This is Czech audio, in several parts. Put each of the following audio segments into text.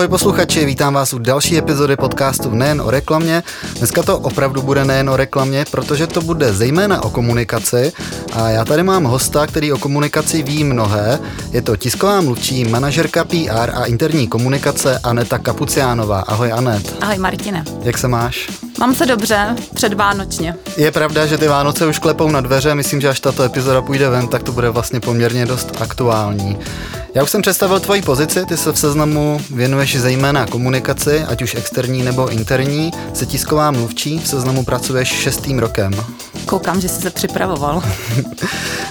Ahoj posluchači, vítám vás u další epizody podcastu Nejen o reklamě. Dneska to opravdu bude nejen o reklamě, protože to bude zejména o komunikaci a já tady mám hosta, který o komunikaci ví mnohé. Je to tisková mluvčí, manažerka PR a interní komunikace Aneta Kapuciánová. Ahoj Anet. Ahoj Martine. Jak se máš? Mám se dobře, předvánočně. Je pravda, že ty Vánoce už klepou na dveře, myslím, že až tato epizoda půjde ven, tak to bude vlastně poměrně dost aktuální. Já už jsem představil tvoji pozici, ty se v Seznamu věnuješ zejména komunikaci, ať už externí nebo interní, jsi tisková mluvčí, v Seznamu pracuješ 6. rokem. Koukám, že jsi se připravoval.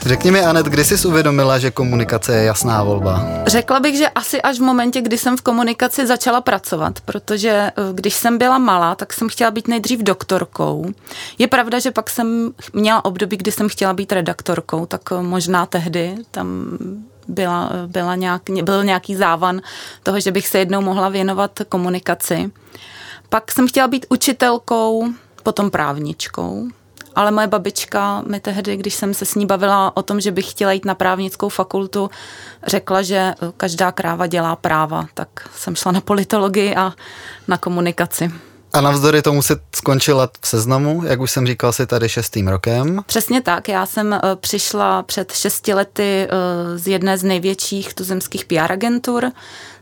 Řekni mi, Anet, kdy jsi si uvědomila, že komunikace je jasná volba? Řekla bych, že asi až v momentě, kdy jsem v komunikaci začala pracovat, protože když jsem byla malá, tak jsem chtěla být nejdřív doktorkou. Je pravda, že pak jsem měla období, kdy jsem chtěla být redaktorkou, tak možná tehdy tam byl nějaký závan toho, že bych se jednou mohla věnovat komunikaci. Pak jsem chtěla být učitelkou, potom právničkou, ale moje babička mi tehdy, když jsem se s ní bavila o tom, že bych chtěla jít na právnickou fakultu, řekla, že každá kráva dělá práva, tak jsem šla na politologii a na komunikaci. A navzdory tomu si skončila v Seznamu, jak už jsem říkal, si tady 6. rokem. Přesně tak, já jsem přišla před 6 lety z jedné z největších tuzemských PR agentur.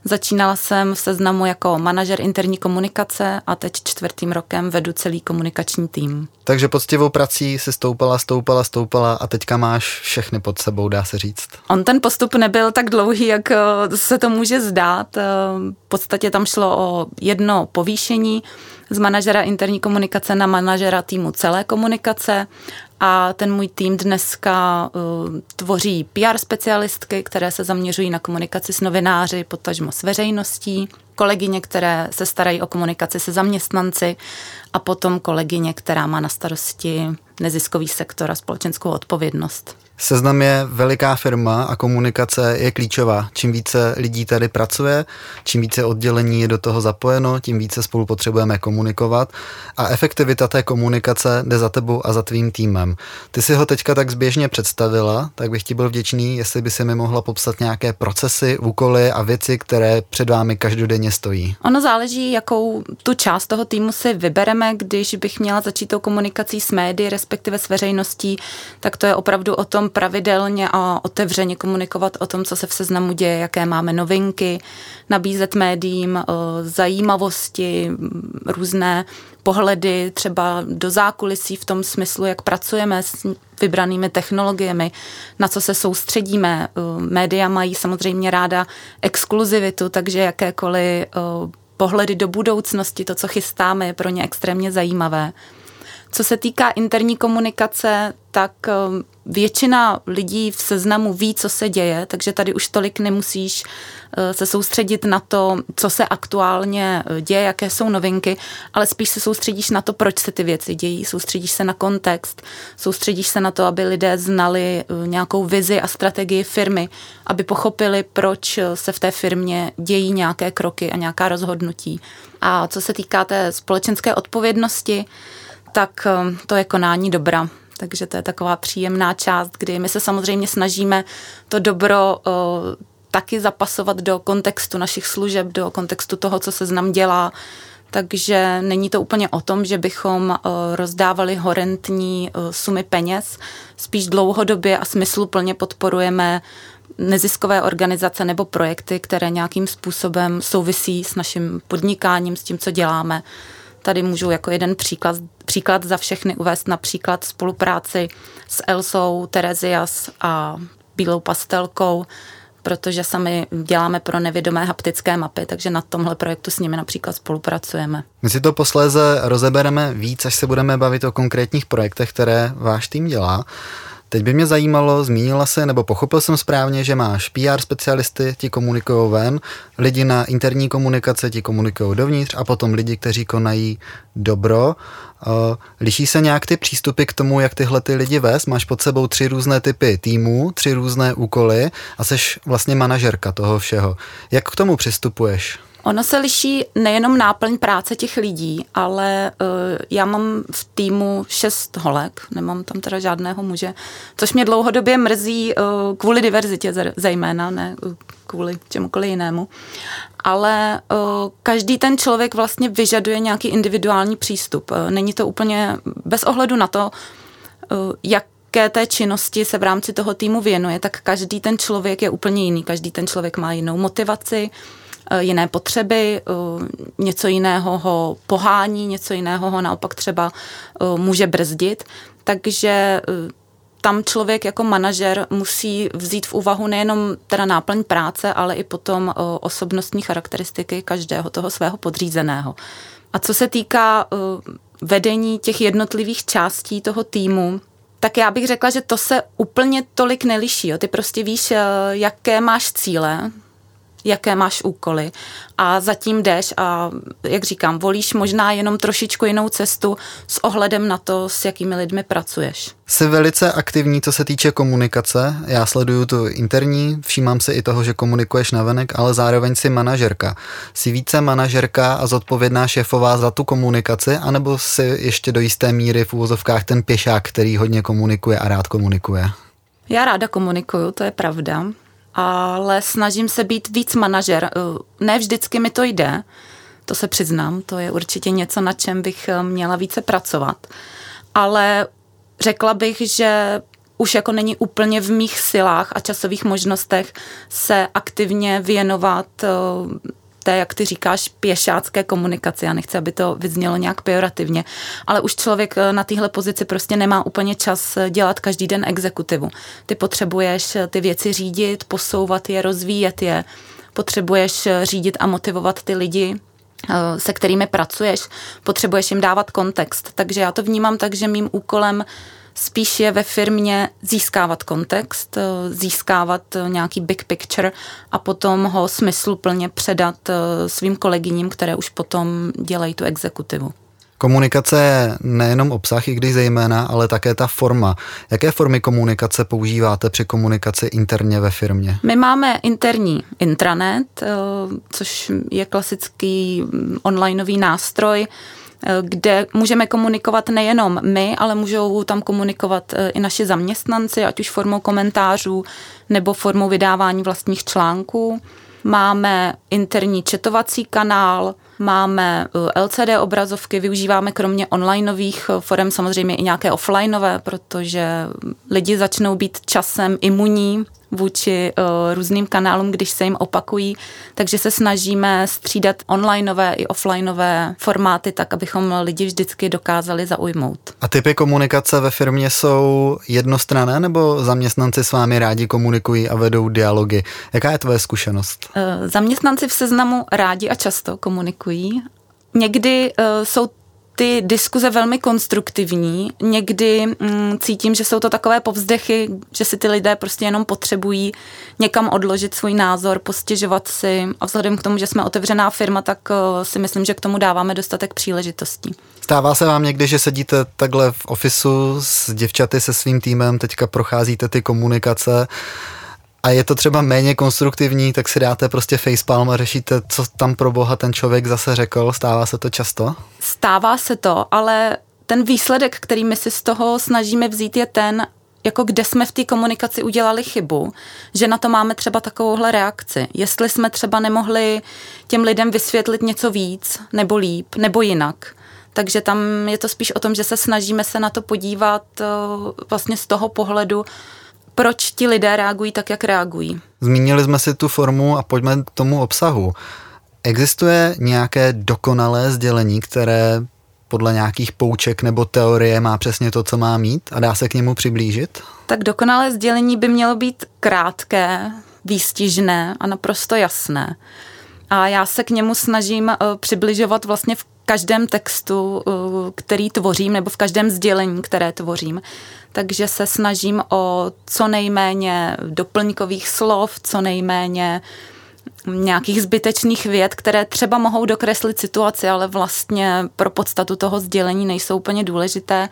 Začínala jsem v Seznamu jako manažer interní komunikace a teď 4. rokem vedu celý komunikační tým. Takže poctivou prací si stoupala a teďka máš všechny pod sebou, dá se říct. On ten postup nebyl tak dlouhý, jak se to může zdát. V podstatě tam šlo o jedno povýšení z manažera interní komunikace na manažera týmu celé komunikace a ten můj tým dneska tvoří PR specialistky, které se zaměřují na komunikaci s novináři, potažmo s veřejností, kolegyně, které se starají o komunikaci se zaměstnanci a potom kolegyně, která má na starosti neziskový sektor a společenskou odpovědnost. Seznam je veliká firma a komunikace je klíčová. Čím více lidí tady pracuje, čím více oddělení je do toho zapojeno, tím více spolu potřebujeme komunikovat a efektivita té komunikace jde za tebou a za tvým týmem. Ty si ho teďka tak zběžně představila, tak bych ti byl vděčný, jestli by si mi mohla popsat nějaké procesy, úkoly a věci, které před vámi každodenně stojí. Ono záleží, jakou tu část toho týmu si vybereme. Když bych měla začít tou komunikací s médii, respektive s veřejností, tak to je opravdu o tom pravidelně a otevřeně komunikovat o tom, co se v Seznamu děje, jaké máme novinky, nabízet médiím zajímavosti, různé pohledy třeba do zákulisí v tom smyslu, jak pracujeme s vybranými technologiemi, na co se soustředíme. Média mají samozřejmě ráda exkluzivitu, takže jakékoliv pohledy do budoucnosti, to, co chystáme, je pro ně extrémně zajímavé. Co se týká interní komunikace, tak většina lidí v Seznamu ví, co se děje, takže tady už tolik nemusíš se soustředit na to, co se aktuálně děje, jaké jsou novinky, ale spíš se soustředíš na to, proč se ty věci dějí, soustředíš se na kontext, soustředíš se na to, aby lidé znali nějakou vizi a strategii firmy, aby pochopili, proč se v té firmě dějí nějaké kroky a nějaká rozhodnutí. A co se týká té společenské odpovědnosti, tak to je konání dobra. Takže to je taková příjemná část, kdy my se samozřejmě snažíme to dobro taky zapasovat do kontextu našich služeb, do kontextu toho, co Seznam dělá. Takže není to úplně o tom, že bychom rozdávali horentní sumy peněz. Spíš dlouhodobě a smysluplně podporujeme neziskové organizace nebo projekty, které nějakým způsobem souvisí s naším podnikáním, s tím, co děláme. Tady můžu jako jeden příklad za všechny uvést například spolupráci s Elsou, Terezias a Bílou pastelkou, protože sami děláme pro nevědomé haptické mapy, takže na tomhle projektu s nimi například spolupracujeme. My si to posléze rozebereme víc, až se budeme bavit o konkrétních projektech, které váš tým dělá. Teď by mě zajímalo, zmínila se, nebo pochopil jsem správně, že máš PR specialisty, ti komunikují ven, lidi na interní komunikace, ti komunikují dovnitř a potom lidi, kteří konají dobro. Liší se nějak ty přístupy k tomu, jak tyhle ty lidi vést? Máš pod sebou 3 různé typy týmů, 3 různé úkoly a seš vlastně manažerka toho všeho. Jak k tomu přistupuješ? Ono se liší nejenom náplň práce těch lidí, ale já mám v týmu 6 holek, nemám tam teda žádného muže, což mě dlouhodobě mrzí kvůli diverzitě zejména, ne kvůli čemukoliv jinému. Ale každý ten člověk vlastně vyžaduje nějaký individuální přístup. Není to úplně bez ohledu na to, jaké té činnosti se v rámci toho týmu věnuje, tak každý ten člověk je úplně jiný. Každý ten člověk má jinou motivaci, jiné potřeby, něco jiného ho pohání, něco jiného ho naopak třeba může brzdit. Takže tam člověk jako manažer musí vzít v úvahu nejenom teda náplň práce, ale i potom osobnostní charakteristiky každého toho svého podřízeného. A co se týká vedení těch jednotlivých částí toho týmu, tak já bych řekla, že to se úplně tolik neliší. Ty prostě víš, jaké máš cíle, jaké máš úkoly a zatím jdeš a, jak říkám, volíš možná jenom trošičku jinou cestu s ohledem na to, s jakými lidmi pracuješ. Jsi velice aktivní, co se týče komunikace. Já sleduju tu interní, všímám si i toho, že komunikuješ navenek, ale zároveň jsi manažerka. Jsi více manažerka a zodpovědná šéfová za tu komunikaci, anebo jsi ještě do jisté míry v uvozovkách ten pěšák, který hodně komunikuje a rád komunikuje? Já ráda komunikuju, to je pravda. Ale snažím se být víc manažer. Ne vždycky mi to jde, to se přiznám, to je určitě něco, na čem bych měla více pracovat. Ale řekla bych, že už jako není úplně v mých silách a časových možnostech se aktivně věnovat té, jak ty říkáš, pěšácké komunikaci. Já nechci, aby to vyznělo nějak pejorativně, ale už člověk na téhle pozici prostě nemá úplně čas dělat každý den exekutivu. Ty potřebuješ ty věci řídit, posouvat je, rozvíjet je, potřebuješ řídit a motivovat ty lidi, se kterými pracuješ, potřebuješ jim dávat kontext. Takže já to vnímám tak, že mým úkolem spíš je ve firmě získávat kontext, získávat nějaký big picture a potom ho smysluplně předat svým kolegyním, které už potom dělají tu exekutivu. Komunikace je nejenom obsah, i když zejména, ale také ta forma. Jaké formy komunikace používáte při komunikaci interně ve firmě? My máme interní intranet, což je klasický onlineový nástroj, kde můžeme komunikovat nejenom my, ale můžou tam komunikovat i naši zaměstnanci, ať už formou komentářů nebo formou vydávání vlastních článků. Máme interní chatovací kanál, máme LCD obrazovky, využíváme kromě onlineových forem samozřejmě i nějaké offlineové, protože lidi začnou být časem imunní vůči různým kanálům, když se jim opakují, takže se snažíme střídat onlineové i offlineové formáty tak, abychom lidi vždycky dokázali zaujmout. A typy komunikace ve firmě jsou jednostranné, nebo zaměstnanci s vámi rádi komunikují a vedou dialogy? Jaká je tvoje zkušenost? Zaměstnanci v Seznamu rádi a často komunikují. Někdy jsou ty diskuze velmi konstruktivní. Někdy cítím, že jsou to takové povzdechy, že si ty lidé prostě jenom potřebují někam odložit svůj názor, postěžovat si. A vzhledem k tomu, že jsme otevřená firma, tak si myslím, že k tomu dáváme dostatek příležitostí. Stává se vám někdy, že sedíte takhle v ofisu s děvčaty se svým týmem, teďka procházíte ty komunikace a je to třeba méně konstruktivní, tak si dáte prostě facepalm a řešíte, co tam pro boha ten člověk zase řekl. Stává se to často? Stává se to, ale ten výsledek, který my si z toho snažíme vzít, je ten, jako kde jsme v té komunikaci udělali chybu, že na to máme třeba takovouhle reakci. Jestli jsme třeba nemohli těm lidem vysvětlit něco víc, nebo líp, nebo jinak. Takže tam je to spíš o tom, že se snažíme se na to podívat vlastně z toho pohledu, proč ti lidé reagují tak, jak reagují. Zmínili jsme si tu formu a pojďme k tomu obsahu. Existuje nějaké dokonalé sdělení, které podle nějakých pouček nebo teorie má přesně to, co má mít a dá se k němu přiblížit? Tak dokonalé sdělení by mělo být krátké, výstižné a naprosto jasné. A já se k němu snažím přibližovat vlastně v každém textu, který tvořím, nebo v každém sdělení, které tvořím. Takže se snažím o co nejméně doplňkových slov, co nejméně nějakých zbytečných vět, které třeba mohou dokreslit situaci, ale vlastně pro podstatu toho sdělení nejsou úplně důležité.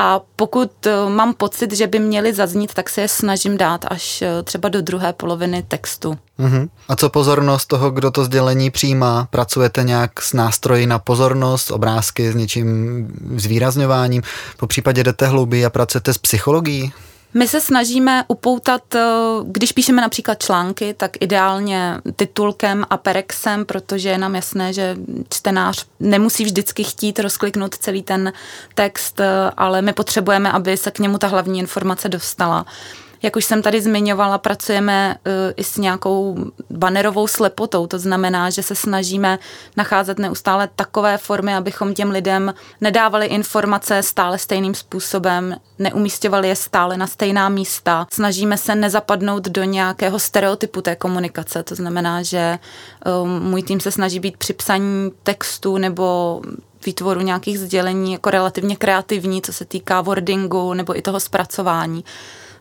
A pokud mám pocit, že by měly zaznít, tak se je snažím dát až třeba do druhé poloviny textu. Uhum. A co pozornost toho, kdo to sdělení přijímá? Pracujete nějak s nástroji na pozornost, obrázky s něčím zvýrazňováním? Popřípadě jdete hlouběji a pracujete s psychologií? My se snažíme upoutat, když píšeme například články, tak ideálně titulkem a perexem, protože je nám jasné, že čtenář nemusí vždycky chtít rozkliknout celý ten text, ale my potřebujeme, aby se k němu ta hlavní informace dostala. Jak už jsem tady zmiňovala, pracujeme i s nějakou bannerovou slepotou, to znamená, že se snažíme nacházet neustále takové formy, abychom těm lidem nedávali informace stále stejným způsobem, neumísťovali je stále na stejná místa. Snažíme se nezapadnout do nějakého stereotypu té komunikace, to znamená, že můj tým se snaží být při psaní textu nebo výtvoru nějakých sdělení jako relativně kreativní, co se týká wordingu nebo i toho zpracování.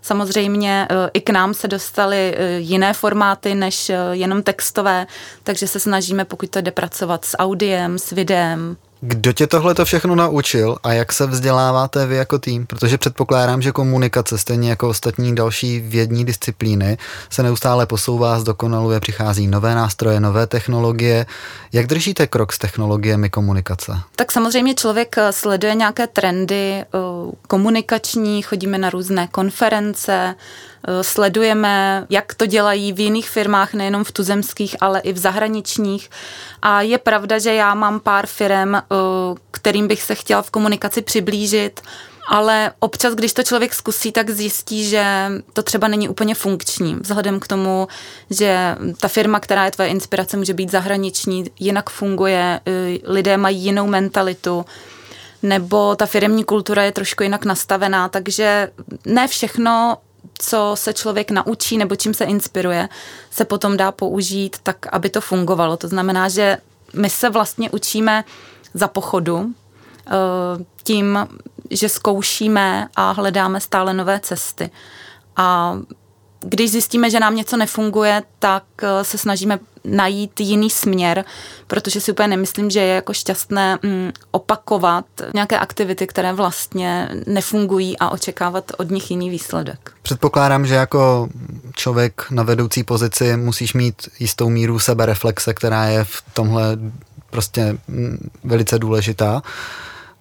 Samozřejmě i k nám se dostaly jiné formáty než jenom textové, takže se snažíme, pokud to jde, pracovat s audiem, s videem. Kdo tě tohle to všechno naučil a jak se vzděláváte vy jako tým? Protože předpokládám, že komunikace, stejně jako ostatní další vědní disciplíny, se neustále posouvá, zdokonaluje, přichází nové nástroje, nové technologie. Jak držíte krok s technologiemi komunikace? Tak samozřejmě člověk sleduje nějaké trendy komunikační, chodíme na různé konference, sledujeme, jak to dělají v jiných firmách, nejenom v tuzemských, ale i v zahraničních. A je pravda, že já mám pár firm, kterým bych se chtěla v komunikaci přiblížit, ale občas, když to člověk zkusí, tak zjistí, že to třeba není úplně funkční, vzhledem k tomu, že ta firma, která je tvoje inspirace, může být zahraniční, jinak funguje, lidé mají jinou mentalitu, nebo ta firemní kultura je trošku jinak nastavená, takže ne všechno, co se člověk naučí nebo čím se inspiruje, se potom dá použít tak, aby to fungovalo. To znamená, že my se vlastně učíme za pochodu tím, že zkoušíme a hledáme stále nové cesty. A když zjistíme, že nám něco nefunguje, tak se snažíme najít jiný směr, protože si úplně nemyslím, že je jako šťastné opakovat nějaké aktivity, které vlastně nefungují a očekávat od nich jiný výsledek. Předpokládám, že jako člověk na vedoucí pozici musíš mít jistou míru sebereflexe, která je v tomhle prostě velice důležitá.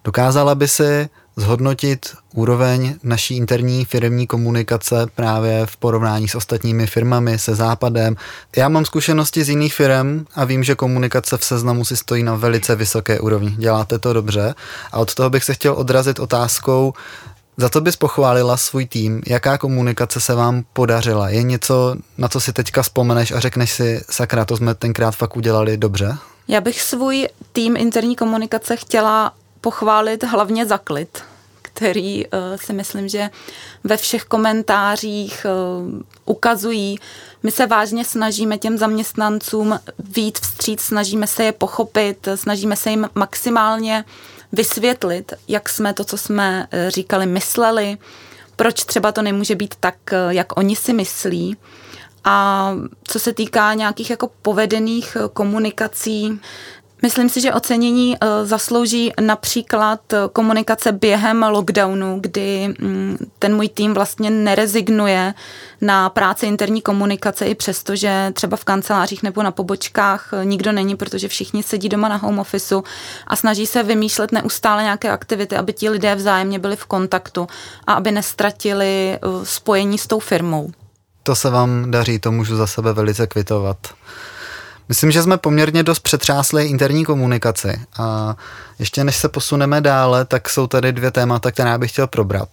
Dokázala by si zhodnotit úroveň naší interní firemní komunikace právě v porovnání s ostatními firmami, se Západem? Já mám zkušenosti z jiných firem a vím, že komunikace v Seznamu si stojí na velice vysoké úrovni. Děláte to dobře a od toho bych se chtěl odrazit otázkou, za co bys pochválila svůj tým? Jaká komunikace se vám podařila? Je něco, na co si teďka vzpomeneš a řekneš si, sakra, to jsme tenkrát fakt udělali dobře? Já bych svůj tým interní komunikace chtěla pochválit hlavně za klid, který si myslím, že ve všech komentářích ukazují. My se vážně snažíme těm zaměstnancům vyjít vstříc, snažíme se je pochopit, snažíme se jim maximálně vysvětlit, jak jsme to, co jsme říkali, mysleli, proč třeba to nemůže být tak, jak oni si myslí. A co se týká nějakých jako povedených komunikací, myslím si, že ocenění zaslouží například komunikace během lockdownu, kdy ten můj tým vlastně nerezignuje na práci interní komunikace i přesto, že třeba v kancelářích nebo na pobočkách nikdo není, protože všichni sedí doma na home officeu a snaží se vymýšlet neustále nějaké aktivity, aby ti lidé vzájemně byli v kontaktu a aby neztratili spojení s tou firmou. To se vám daří, to můžu za sebe velice kvitovat. Myslím, že jsme poměrně dost přetřásli interní komunikaci a ještě než se posuneme dále, tak jsou tady dvě témata, která bych chtěl probrat.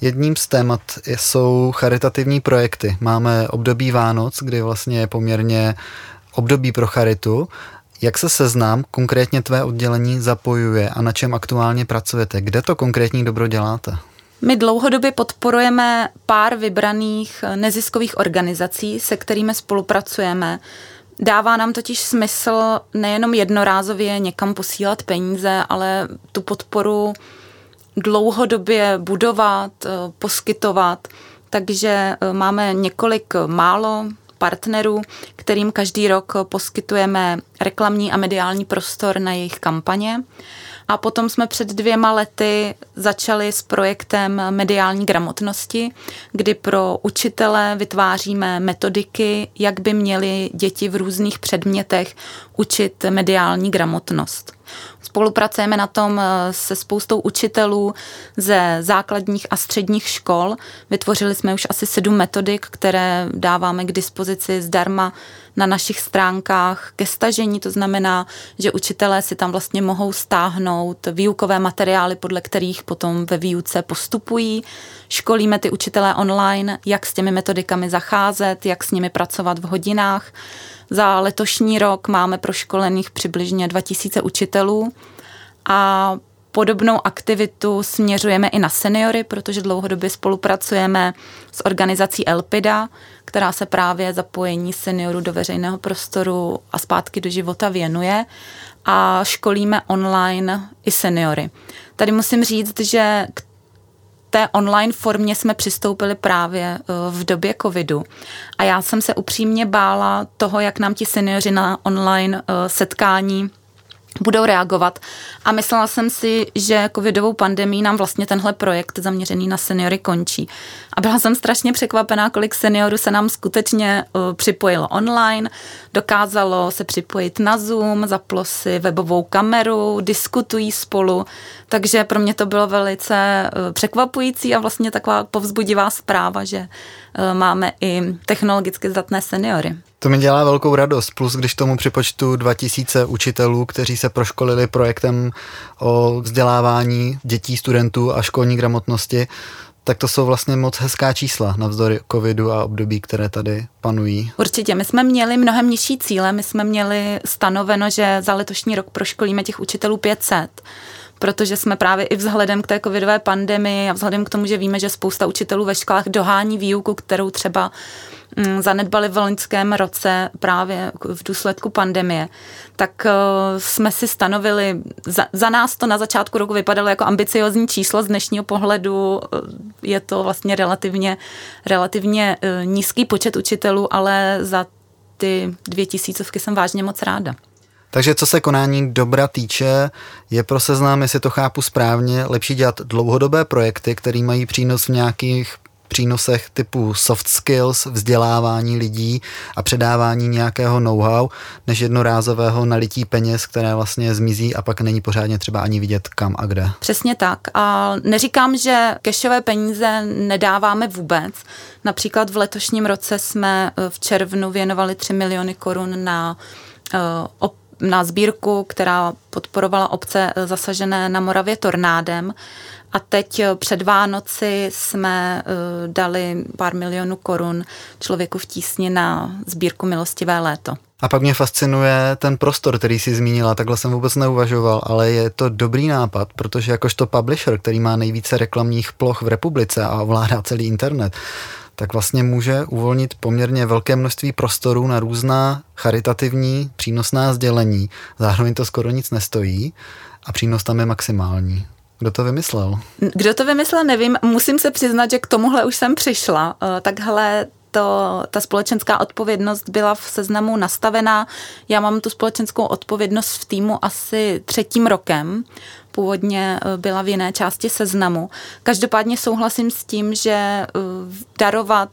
Jedním z témat jsou charitativní projekty. Máme období Vánoc, kdy vlastně je poměrně období pro charitu. Jak se Seznam, konkrétně tvé oddělení, zapojuje a na čem aktuálně pracujete? Kde to konkrétní dobro děláte? My dlouhodobě podporujeme pár vybraných neziskových organizací, se kterými spolupracujeme. Dává nám totiž smysl nejenom jednorázově někam posílat peníze, ale tu podporu dlouhodobě budovat, poskytovat. Takže máme několik málo partnerů, kterým každý rok poskytujeme reklamní a mediální prostor na jejich kampaně. A potom jsme před 2 lety začali s projektem mediální gramotnosti, kdy pro učitele vytváříme metodiky, jak by měli děti v různých předmětech učit mediální gramotnost. Spolupracujeme na tom se spoustou učitelů ze základních a středních škol. Vytvořili jsme už asi 7 metodik, které dáváme k dispozici zdarma na našich stránkách ke stažení. To znamená, že učitelé si tam vlastně mohou stáhnout výukové materiály, podle kterých potom ve výuce postupují. Školíme ty učitelé online, jak s těmi metodikami zacházet, jak s nimi pracovat v hodinách. Za letošní rok máme proškolených přibližně 2000 učitelů a podobnou aktivitu směřujeme i na seniory, protože dlouhodobě spolupracujeme s organizací Elpida, která se právě zapojení seniorů do veřejného prostoru a zpátky do života věnuje, a školíme online i seniory. Tady musím říct, že k té online formě jsme přistoupili právě v době covidu. A já jsem se upřímně bála toho, jak nám ti seniori na online setkání budou reagovat. A myslela jsem si, že covidovou pandemii nám vlastně tenhle projekt zaměřený na seniory končí. A byla jsem strašně překvapená, kolik seniorů se nám skutečně připojilo online, dokázalo se připojit na Zoom, zaplo si webovou kameru, diskutují spolu. Takže pro mě to bylo velice překvapující a vlastně taková povzbudivá zpráva, že máme i technologicky zdatné seniory. To mi dělá velkou radost, plus když tomu připočtu 2000 učitelů, kteří se proškolili projektem o vzdělávání dětí, studentů a školní gramotnosti, tak to jsou vlastně moc hezká čísla navzdory covidu a období, které tady panují. Určitě, my jsme měli mnohem nižší cíle, my jsme měli stanoveno, že za letošní rok proškolíme těch učitelů 500, protože jsme právě i vzhledem k té covidové pandemii a vzhledem k tomu, že víme, že spousta učitelů ve školách dohání výuku, kterou třeba zanedbali v loňském roce právě v důsledku pandemie, tak jsme si stanovili, za nás to na začátku roku vypadalo jako ambiciozní číslo, z dnešního pohledu je to vlastně relativně nízký počet učitelů, ale za ty 2000 jsem vážně moc ráda. Takže co se konání dobra týče, je pro Seznam, jestli to chápu správně, lepší dělat dlouhodobé projekty, které mají přínos v nějakých přínosech typu soft skills, vzdělávání lidí a předávání nějakého know-how, než jednorázového nalití peněz, které vlastně zmizí a pak není pořádně třeba ani vidět kam a kde. Přesně tak. A neříkám, že cashové peníze nedáváme vůbec. Například v letošním roce jsme v červnu věnovali 3 miliony korun na sbírku, která podporovala obce zasažené na Moravě tornádem. A teď před Vánoci jsme dali pár milionů korun Člověku v tísni na sbírku Milostivé léto. A pak mě fascinuje ten prostor, který jsi zmínila, takhle jsem vůbec neuvažoval, ale je to dobrý nápad, protože jakožto publisher, který má nejvíce reklamních ploch v republice a ovládá celý internet, tak vlastně může uvolnit poměrně velké množství prostorů na různá charitativní přínosná sdělení. Zároveň to skoro nic nestojí a přínos tam je maximální. Kdo to vymyslel? Kdo to vymyslel, nevím. Musím se přiznat, že k tomuhle už jsem přišla. Takhle ta společenská odpovědnost byla v Seznamu nastavená. Já mám tu společenskou odpovědnost v týmu asi 3. rokem. Původně byla v jiné části Seznamu. Každopádně souhlasím s tím, že darovat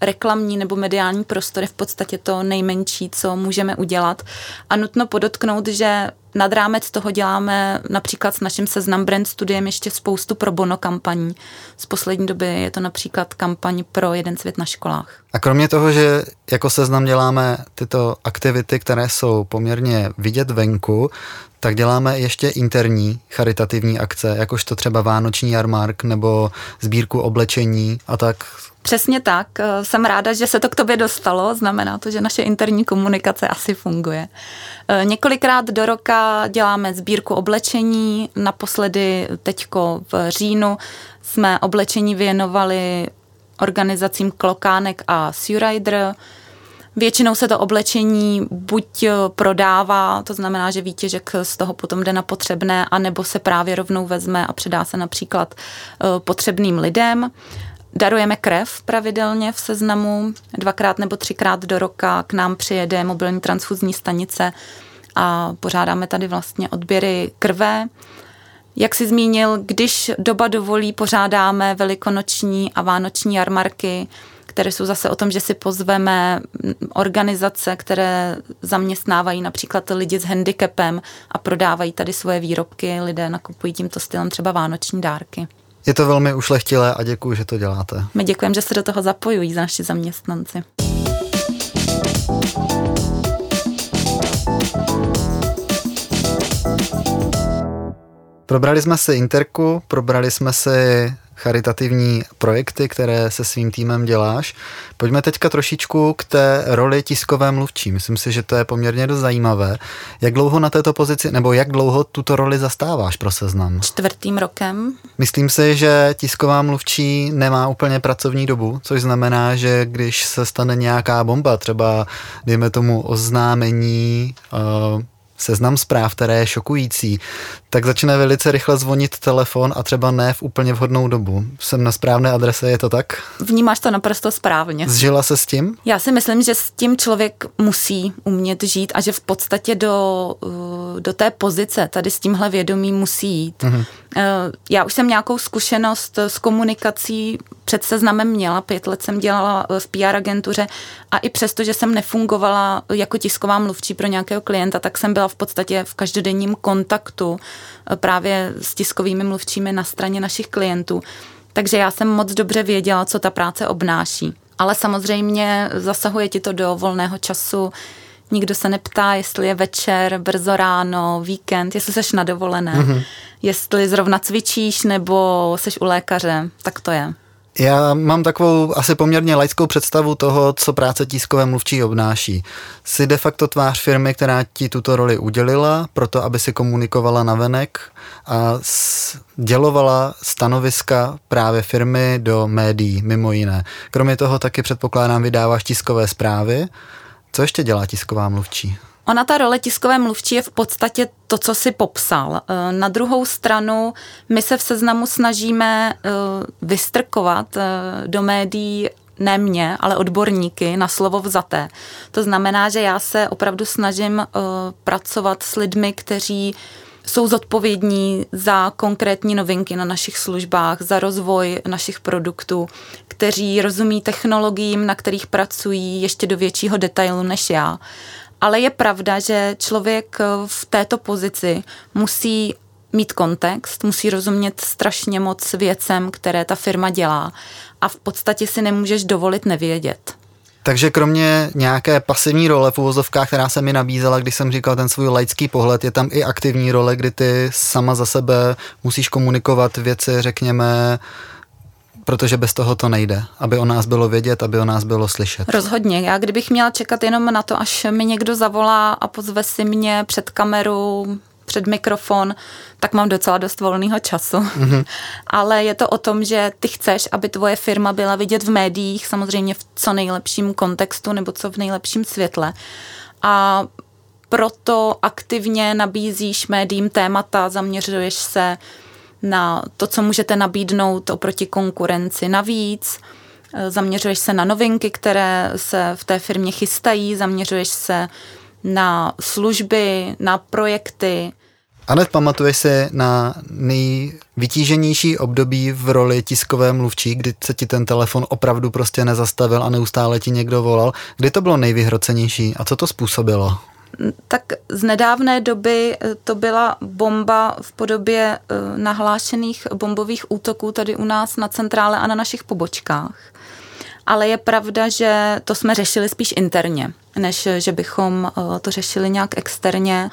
reklamní nebo mediální prostor je v podstatě to nejmenší, co můžeme udělat. A nutno podotknout, že nad rámec toho děláme například s naším Seznam Brand studiem ještě spoustu pro bono kampaní. Z poslední doby je to například kampaň pro Jeden svět na školách. A kromě toho, že jako Seznam děláme tyto aktivity, které jsou poměrně vidět venku, tak děláme ještě interní charitativní akce, jakožto třeba vánoční jarmark nebo sbírku oblečení a tak. Přesně tak. Jsem ráda, že se to k tobě dostalo. Znamená to, že naše interní komunikace asi funguje. Několikrát do roka děláme sbírku oblečení. Naposledy teďko v říjnu jsme oblečení věnovali organizacím Klokánek a Sureider. Většinou se to oblečení buď prodává, to znamená, že výtěžek z toho potom jde na potřebné, anebo se právě rovnou vezme a předá se například potřebným lidem. Darujeme krev pravidelně v Seznamu. 2x nebo 3x do roka k nám přijede mobilní transfuzní stanice a pořádáme tady vlastně odběry krve. Jak jsi zmínil, když doba dovolí, pořádáme velikonoční a vánoční jarmarky, které jsou zase o tom, že si pozveme organizace, které zaměstnávají například lidi s handicapem a prodávají tady svoje výrobky. Lidé nakupují tímto stylem třeba vánoční dárky. Je to velmi ušlechtilé a děkuji, že to děláte. My děkujeme, že se do toho zapojují naši zaměstnanci. Probrali jsme si Interku, probrali jsme si charitativní projekty, které se svým týmem děláš. Pojďme teďka trošičku k té roli tiskové mluvčí. Myslím si, že to je poměrně dost zajímavé. Jak dlouho na této pozici, nebo jak dlouho tuto roli zastáváš pro Seznam? 4. rokem. Myslím si, že tisková mluvčí nemá úplně pracovní dobu, což znamená, že když se stane nějaká bomba, třeba dejme tomu oznámení, Seznam zpráv, které je šokující, tak začne velice rychle zvonit telefon a třeba ne v úplně vhodnou dobu. Jsem na správné adrese, je to tak? Vnímáš to naprosto správně. Zžila se s tím? Já si myslím, že s tím člověk musí umět žít a že v podstatě do té pozice tady s tímhle vědomí musí jít. Mhm. Já už jsem nějakou zkušenost s komunikací před Seznamem měla. 5 let jsem dělala v PR agentuře a i přesto, že jsem nefungovala jako tisková mluvčí pro nějakého klienta, tak jsem byla v podstatě v každodenním kontaktu právě s tiskovými mluvčími na straně našich klientů. Takže já jsem moc dobře věděla, co ta práce obnáší. Ale samozřejmě zasahuje ti to do volného času. Nikdo se neptá, jestli je večer, brzo ráno, víkend, jestli seš na dovolené, jestli zrovna cvičíš nebo seš u lékaře, tak to je. Já mám takovou asi poměrně laickou představu toho, co práce tiskové mluvčí obnáší. Jsi de facto tvář firmy, která ti tuto roli udělila, proto aby si komunikovala navenek a dělovala stanoviska právě firmy do médií, mimo jiné. Kromě toho taky předpokládám, vydáváš tiskové zprávy. Co ještě dělá tisková mluvčí? Ona ta role tiskové mluvčí je v podstatě to, co si popsal. Na druhou stranu my se v Seznamu snažíme vystrkovat do médií ne mě, ale odborníky na slovo vzaté. To znamená, že já se opravdu snažím pracovat s lidmi, kteří jsou zodpovědní za konkrétní novinky na našich službách, za rozvoj našich produktů, kteří rozumí technologiím, na kterých pracují ještě do většího detailu než já. Ale je pravda, že člověk v této pozici musí mít kontext, musí rozumět strašně moc věcem, které ta firma dělá a v podstatě si nemůžeš dovolit nevědět. Takže kromě nějaké pasivní role v uvozovkách, která se mi nabízela, když jsem říkal ten svůj laický pohled, je tam i aktivní role, kdy ty sama za sebe musíš komunikovat věci, řekněme, protože bez toho to nejde, aby o nás bylo vědět, aby o nás bylo slyšet. Rozhodně. Já kdybych měla čekat jenom na to, až mi někdo zavolá a pozve si mě před kameru, před mikrofon, tak mám docela dost volného času. Mm-hmm. Ale je to o tom, že ty chceš, aby tvoje firma byla vidět v médiích, samozřejmě v co nejlepším kontextu nebo co v nejlepším světle. A proto aktivně nabízíš médiím témata, zaměřuješ se na to, co můžete nabídnout oproti konkurenci navíc, zaměřuješ se na novinky, které se v té firmě chystají, zaměřuješ se na služby, na projekty. Anet, pamatuješ si na nejvytíženější období v roli tiskové mluvčí, kdy se ti ten telefon opravdu prostě nezastavil a neustále ti někdo volal? Kdy to bylo nejvyhrocenější a co to způsobilo? Tak z nedávné doby to byla bomba v podobě nahlášených bombových útoků tady u nás na centrále a na našich pobočkách. Ale je pravda, že to jsme řešili spíš interně, než že bychom to řešili nějak externě.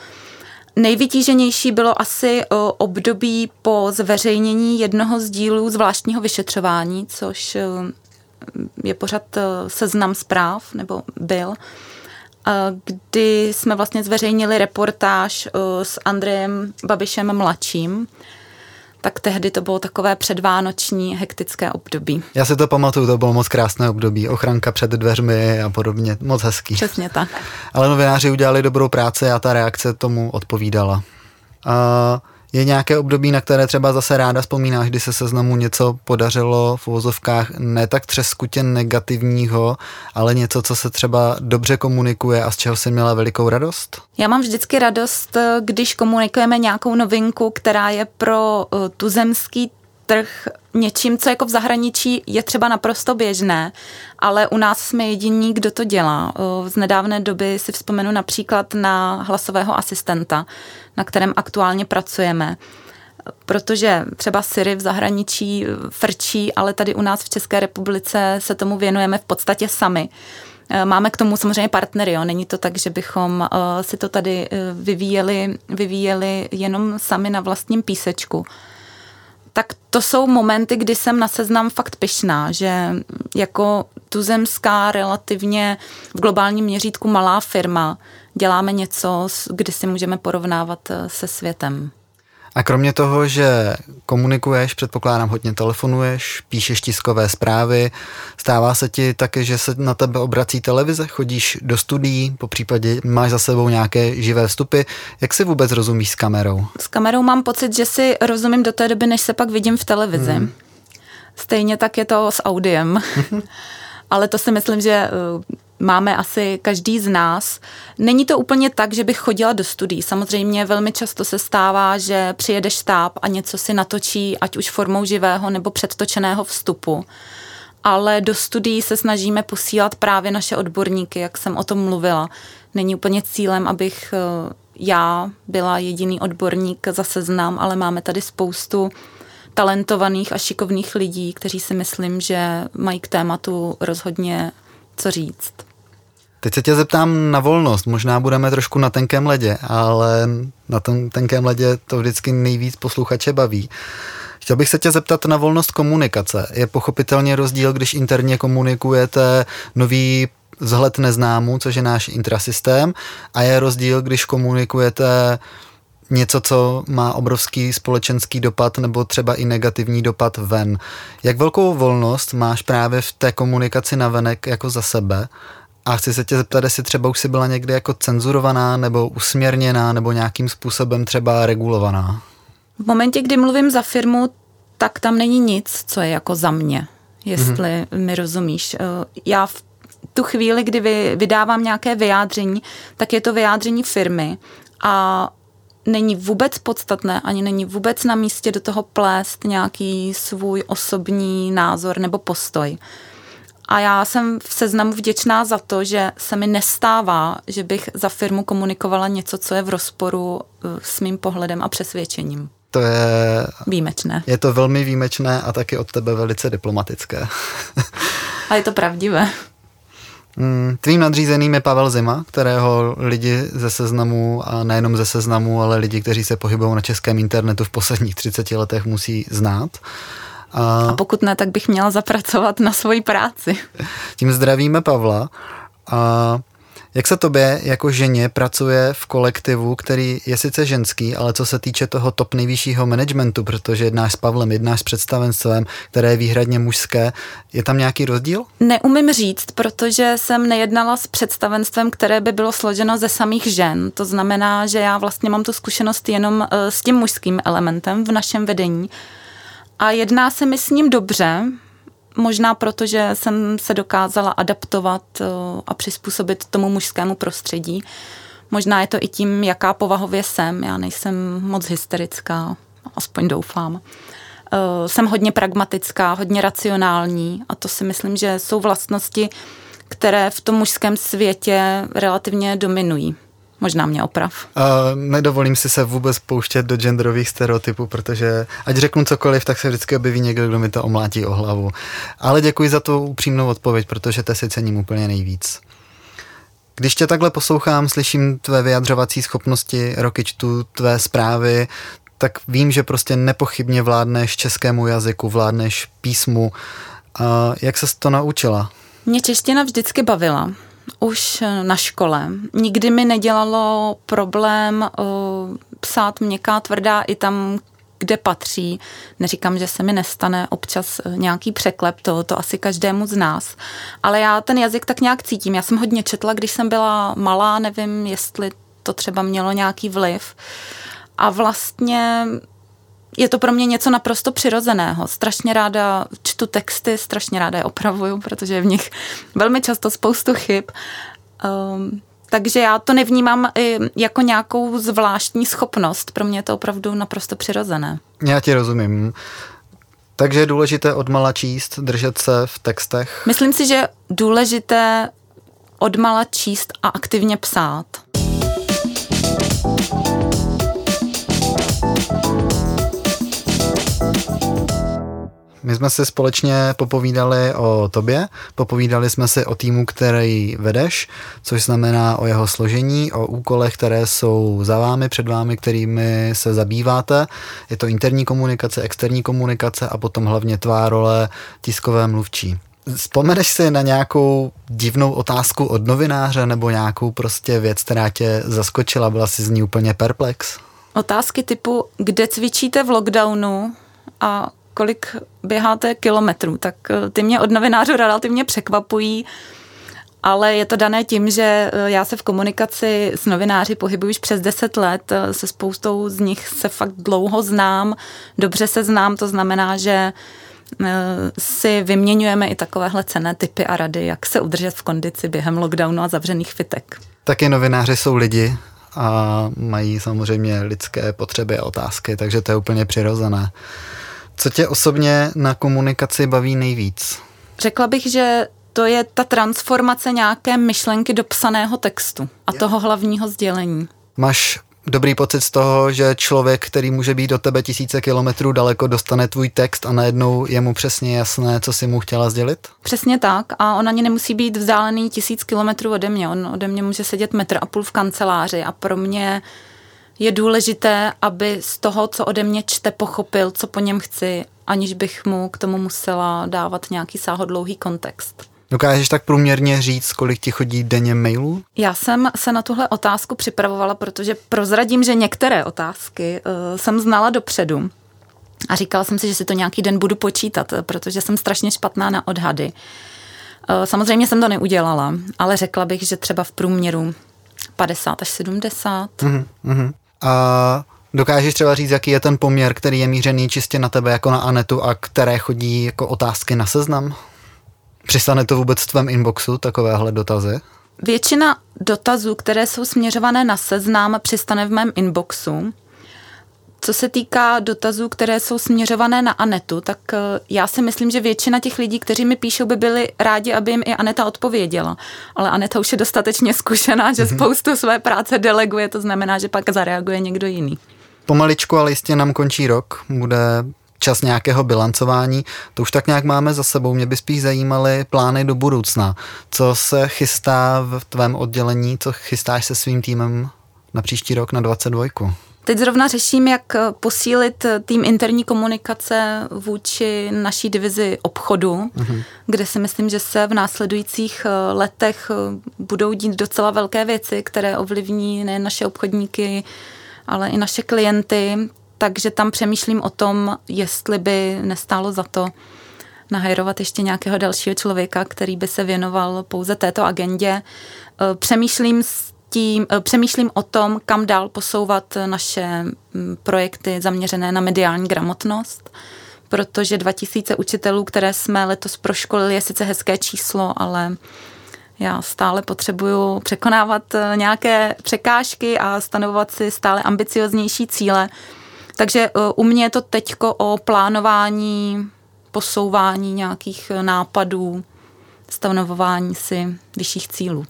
Nejvytíženější bylo asi období po zveřejnění jednoho z dílů zvláštního vyšetřování, což je pořad Seznam zpráv, nebo byl, kdy jsme vlastně zveřejnili reportáž s Andrejem Babišem mladším, tak tehdy to bylo takové předvánoční hektické období. Já si to pamatuju, to bylo moc krásné období, ochranka před dveřmi a podobně, moc hezký. Přesně tak. Ale novináři udělali dobrou práci a ta reakce tomu odpovídala. Je nějaké období, na které třeba zase ráda vzpomínáš, kdy se Seznamu něco podařilo v uvozovkách ne tak třeskutě negativního, ale něco, co se třeba dobře komunikuje a z čeho jsi měla velikou radost? Já mám vždycky radost, když komunikujeme nějakou novinku, která je pro tuzemský trh něčím, co jako v zahraničí je třeba naprosto běžné, ale u nás jsme jediní, kdo to dělá. Z nedávné doby si vzpomenu například na hlasového asistenta, na kterém aktuálně pracujeme. Protože třeba Siri v zahraničí frčí, ale tady u nás v České republice se tomu věnujeme v podstatě sami. Máme k tomu samozřejmě partnery, jo? Není to tak, že bychom si to tady vyvíjeli jenom sami na vlastním písečku. Tak to jsou momenty, kdy jsem na Seznam fakt pyšná, že jako tuzemská, relativně v globálním měřítku malá firma děláme něco, kdy si můžeme porovnávat se světem. A kromě toho, že komunikuješ, předpokládám, hodně telefonuješ, píšeš tiskové zprávy, stává se ti taky, že se na tebe obrací televize, chodíš do studií, popřípadě máš za sebou nějaké živé vstupy. Jak si vůbec rozumíš s kamerou? S kamerou mám pocit, že si rozumím do té doby, než se pak vidím v televizi. Stejně tak je to s audiem. Ale to si myslím, že máme asi každý z nás. Není to úplně tak, že bych chodila do studií. Samozřejmě velmi často se stává, že přijede štáb a něco si natočí, ať už formou živého nebo předtočeného vstupu. Ale do studií se snažíme posílat právě naše odborníky, jak jsem o tom mluvila. Není úplně cílem, abych já byla jediný odborník za Seznam, ale máme tady spoustu talentovaných a šikovných lidí, kteří si myslím, že mají k tématu rozhodně co říct. Teď se tě zeptám na volnost. Možná budeme trošku na tenkém ledě, ale na tom tenkém ledě to vždycky nejvíc posluchače baví. Chtěl bych se tě zeptat na volnost komunikace. Je pochopitelně rozdíl, když interně komunikujete nový vzhled neznámu, což je náš intrasystém, a je rozdíl, když komunikujete něco, co má obrovský společenský dopad nebo třeba i negativní dopad ven. Jak velkou volnost máš právě v té komunikaci navenek jako za sebe? A chci se tě zeptat, jestli třeba už jsi byla někdy jako cenzurovaná nebo usměrněná nebo nějakým způsobem třeba regulovaná? V momentě, kdy mluvím za firmu, tak tam není nic, co je jako za mě, jestli mi rozumíš. Já v tu chvíli, kdy vydávám nějaké vyjádření, tak je to vyjádření firmy a není vůbec podstatné, ani není vůbec na místě do toho plést nějaký svůj osobní názor nebo postoj. A já jsem v Seznamu vděčná za to, že se mi nestává, že bych za firmu komunikovala něco, co je v rozporu s mým pohledem a přesvědčením. To je výjimečné. Je to velmi výjimečné a taky od tebe velice diplomatické. A je to pravdivé. Tvým nadřízeným je Pavel Zima, kterého lidi ze Seznamu, a nejenom ze Seznamu, ale lidi, kteří se pohybují na českém internetu v posledních 30 letech, musí znát. A pokud ne, tak bych měla zapracovat na svoji práci. Tím zdravíme Pavla. A jak se tobě jako ženě pracuje v kolektivu, který je sice ženský, ale co se týče toho top nejvyššího managementu, protože jednáš s Pavlem, jednáš s představenstvem, které je výhradně mužské, je tam nějaký rozdíl? Neumím říct, protože jsem nejednala s představenstvem, které by bylo složeno ze samých žen. To znamená, že já vlastně mám tu zkušenost jenom s tím mužským elementem v našem vedení. A jedná se mi s ním dobře, možná proto, že jsem se dokázala adaptovat a přizpůsobit tomu mužskému prostředí. Možná je to i tím, jaká povahově jsem. Já nejsem moc hysterická, aspoň doufám. Jsem hodně pragmatická, hodně racionální a to si myslím, že jsou vlastnosti, které v tom mužském světě relativně dominují. Možná mě oprav. Nedovolím si se vůbec pouštět do genderových stereotypů, protože ať řeknu cokoliv, tak se vždycky objeví někdo, kdo mi to omlátí o hlavu. Ale děkuji za tu upřímnou odpověď, protože té si cením úplně nejvíc. Když tě takhle poslouchám, slyším tvé vyjadřovací schopnosti, roky čtu tvé zprávy, tak vím, že prostě nepochybně vládneš českému jazyku, vládneš písmu. Jak ses to naučila? Mě čeština vždycky bavila. Už na škole. Nikdy mi nedělalo problém psát měkká, tvrdá i tam, kde patří. Neříkám, že se mi nestane občas nějaký překlep, to asi každému z nás. Ale já ten jazyk tak nějak cítím. Já jsem hodně četla, když jsem byla malá, nevím, jestli to třeba mělo nějaký vliv. vlastně je to pro mě něco naprosto přirozeného. Strašně ráda čtu texty, strašně ráda je opravuju, protože je v nich velmi často spoustu chyb. Takže já to nevnímám jako nějakou zvláštní schopnost. Pro mě je to opravdu naprosto přirozené. Já ti rozumím. Takže je důležité odmala číst, držet se v textech? Myslím si, že je důležité odmala číst a aktivně psát. My jsme si společně popovídali o tobě, popovídali jsme si o týmu, který vedeš, což znamená o jeho složení, o úkolech, které jsou za vámi, před vámi, kterými se zabýváte. Je to interní komunikace, externí komunikace a potom hlavně tvá role tiskové mluvčí. Vzpomeneš si na nějakou divnou otázku od novináře nebo nějakou prostě věc, která tě zaskočila, byla jsi z ní úplně perplex? Otázky typu, kde cvičíte v lockdownu a kolik běháte kilometrů, tak ty mě od novinářů relativně překvapují, ale je to dané tím, že já se v komunikaci s novináři pohybuji už přes 10 let, se spoustou z nich se fakt dlouho znám, dobře se znám, to znamená, že si vyměňujeme i takovéhle cenné tipy a rady, jak se udržet v kondici během lockdownu a zavřených fitek. Taky novináři jsou lidi a mají samozřejmě lidské potřeby a otázky, takže to je úplně přirozené. Co tě osobně na komunikaci baví nejvíc? Řekla bych, že to je ta transformace nějaké myšlenky do psaného textu a toho hlavního sdělení. Máš dobrý pocit z toho, že člověk, který může být do tebe tisíce kilometrů daleko, dostane tvůj text a najednou je mu přesně jasné, co jsi mu chtěla sdělit? Přesně tak a on ani nemusí být vzdálený 1000 kilometrů ode mě. On ode mě může sedět 1,5 metru v kanceláři a pro mě je důležité, aby z toho, co ode mě čte, pochopil, co po něm chci, aniž bych mu k tomu musela dávat nějaký sáhodlouhý kontext. Dokážeš tak průměrně říct, kolik ti chodí denně mailů? Já jsem se na tuhle otázku připravovala, protože prozradím, že některé otázky jsem znala dopředu. A říkala jsem si, že si to nějaký den budu počítat, protože jsem strašně špatná na odhady. Samozřejmě jsem to neudělala, ale řekla bych, že třeba v průměru 50 až 70. A dokážeš třeba říct, jaký je ten poměr, který je mířený čistě na tebe jako na Anetu a které chodí jako otázky na Seznam? Přistane to vůbec v tvém inboxu takovéhle dotazy? Většina dotazů, které jsou směřované na Seznam, přistane v mém inboxu. Co se týká dotazů, které jsou směřované na Anetu, tak já si myslím, že většina těch lidí, kteří mi píšou, by byli rádi, aby jim i Aneta odpověděla. Ale Aneta už je dostatečně zkušená, že spoustu své práce deleguje, to znamená, že pak zareaguje někdo jiný. Pomaličku, ale jistě nám končí rok, bude čas nějakého bilancování, to už tak nějak máme za sebou, mě by spíš zajímaly plány do budoucna. Co se chystá v tvém oddělení, co chystáš se svým týmem na příští rok na 22? Teď zrovna řeším, jak posílit tým interní komunikace vůči naší divizi obchodu, kde si myslím, že se v následujících letech budou dít docela velké věci, které ovlivní nejen naše obchodníky, ale i naše klienty. Takže tam přemýšlím o tom, jestli by nestálo za to nahajrovat ještě nějakého dalšího člověka, který by se věnoval pouze této agendě. Přemýšlím o tom, kam dál posouvat naše projekty zaměřené na mediální gramotnost, protože 2000 učitelů, které jsme letos proškolili, je sice hezké číslo, ale já stále potřebuju překonávat nějaké překážky a stanovovat si stále ambicioznější cíle. Takže u mě je to teďko o plánování, posouvání nějakých nápadů, stanovování si vyšších cílů.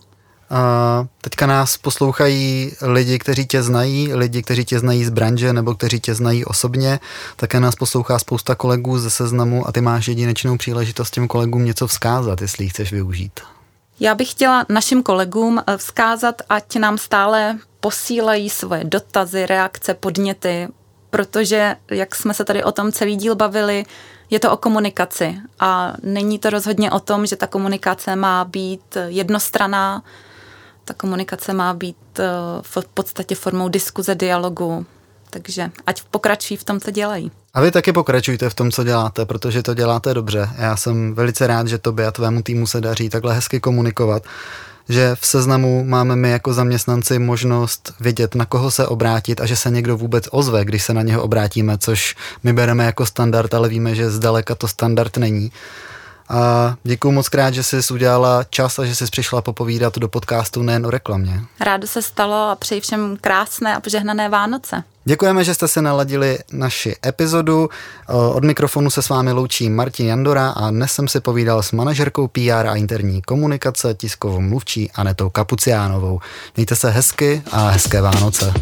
Teďka nás poslouchají lidi, kteří tě znají, z branže nebo kteří tě znají osobně. Také nás poslouchá spousta kolegů ze Seznamu a ty máš jedinečnou příležitost těm kolegům něco vzkázat, jestli ji chceš využít. Já bych chtěla našim kolegům vzkázat, ať nám stále posílají svoje dotazy, reakce, podněty, protože, jak jsme se tady o tom celý díl bavili, je to o komunikaci a není to rozhodně o tom, že ta komunikace má být jednostranná. Ta komunikace má být v podstatě formou diskuze, dialogu, takže ať pokračují v tom, co dělají. A vy taky pokračujte v tom, co děláte, protože to děláte dobře. Já jsem velice rád, že tobě a tvému týmu se daří takhle hezky komunikovat, že v Seznamu máme my jako zaměstnanci možnost vědět, na koho se obrátit a že se někdo vůbec ozve, když se na něho obrátíme, což my bereme jako standard, ale víme, že zdaleka to standard není. A děkuju moc krát, že jsi udělala čas a že jsi přišla popovídat do podcastu nejen o reklamě. Rádo se stalo a přeji všem krásné a požehnané Vánoce. Děkujeme, že jste se naladili naši epizodu. Od mikrofonu se s vámi loučí Martin Jandora a dnes jsem si povídal s manažerkou PR a interní komunikace, tiskovou mluvčí Anetou Kapuciánovou. Mějte se hezky a hezké Vánoce.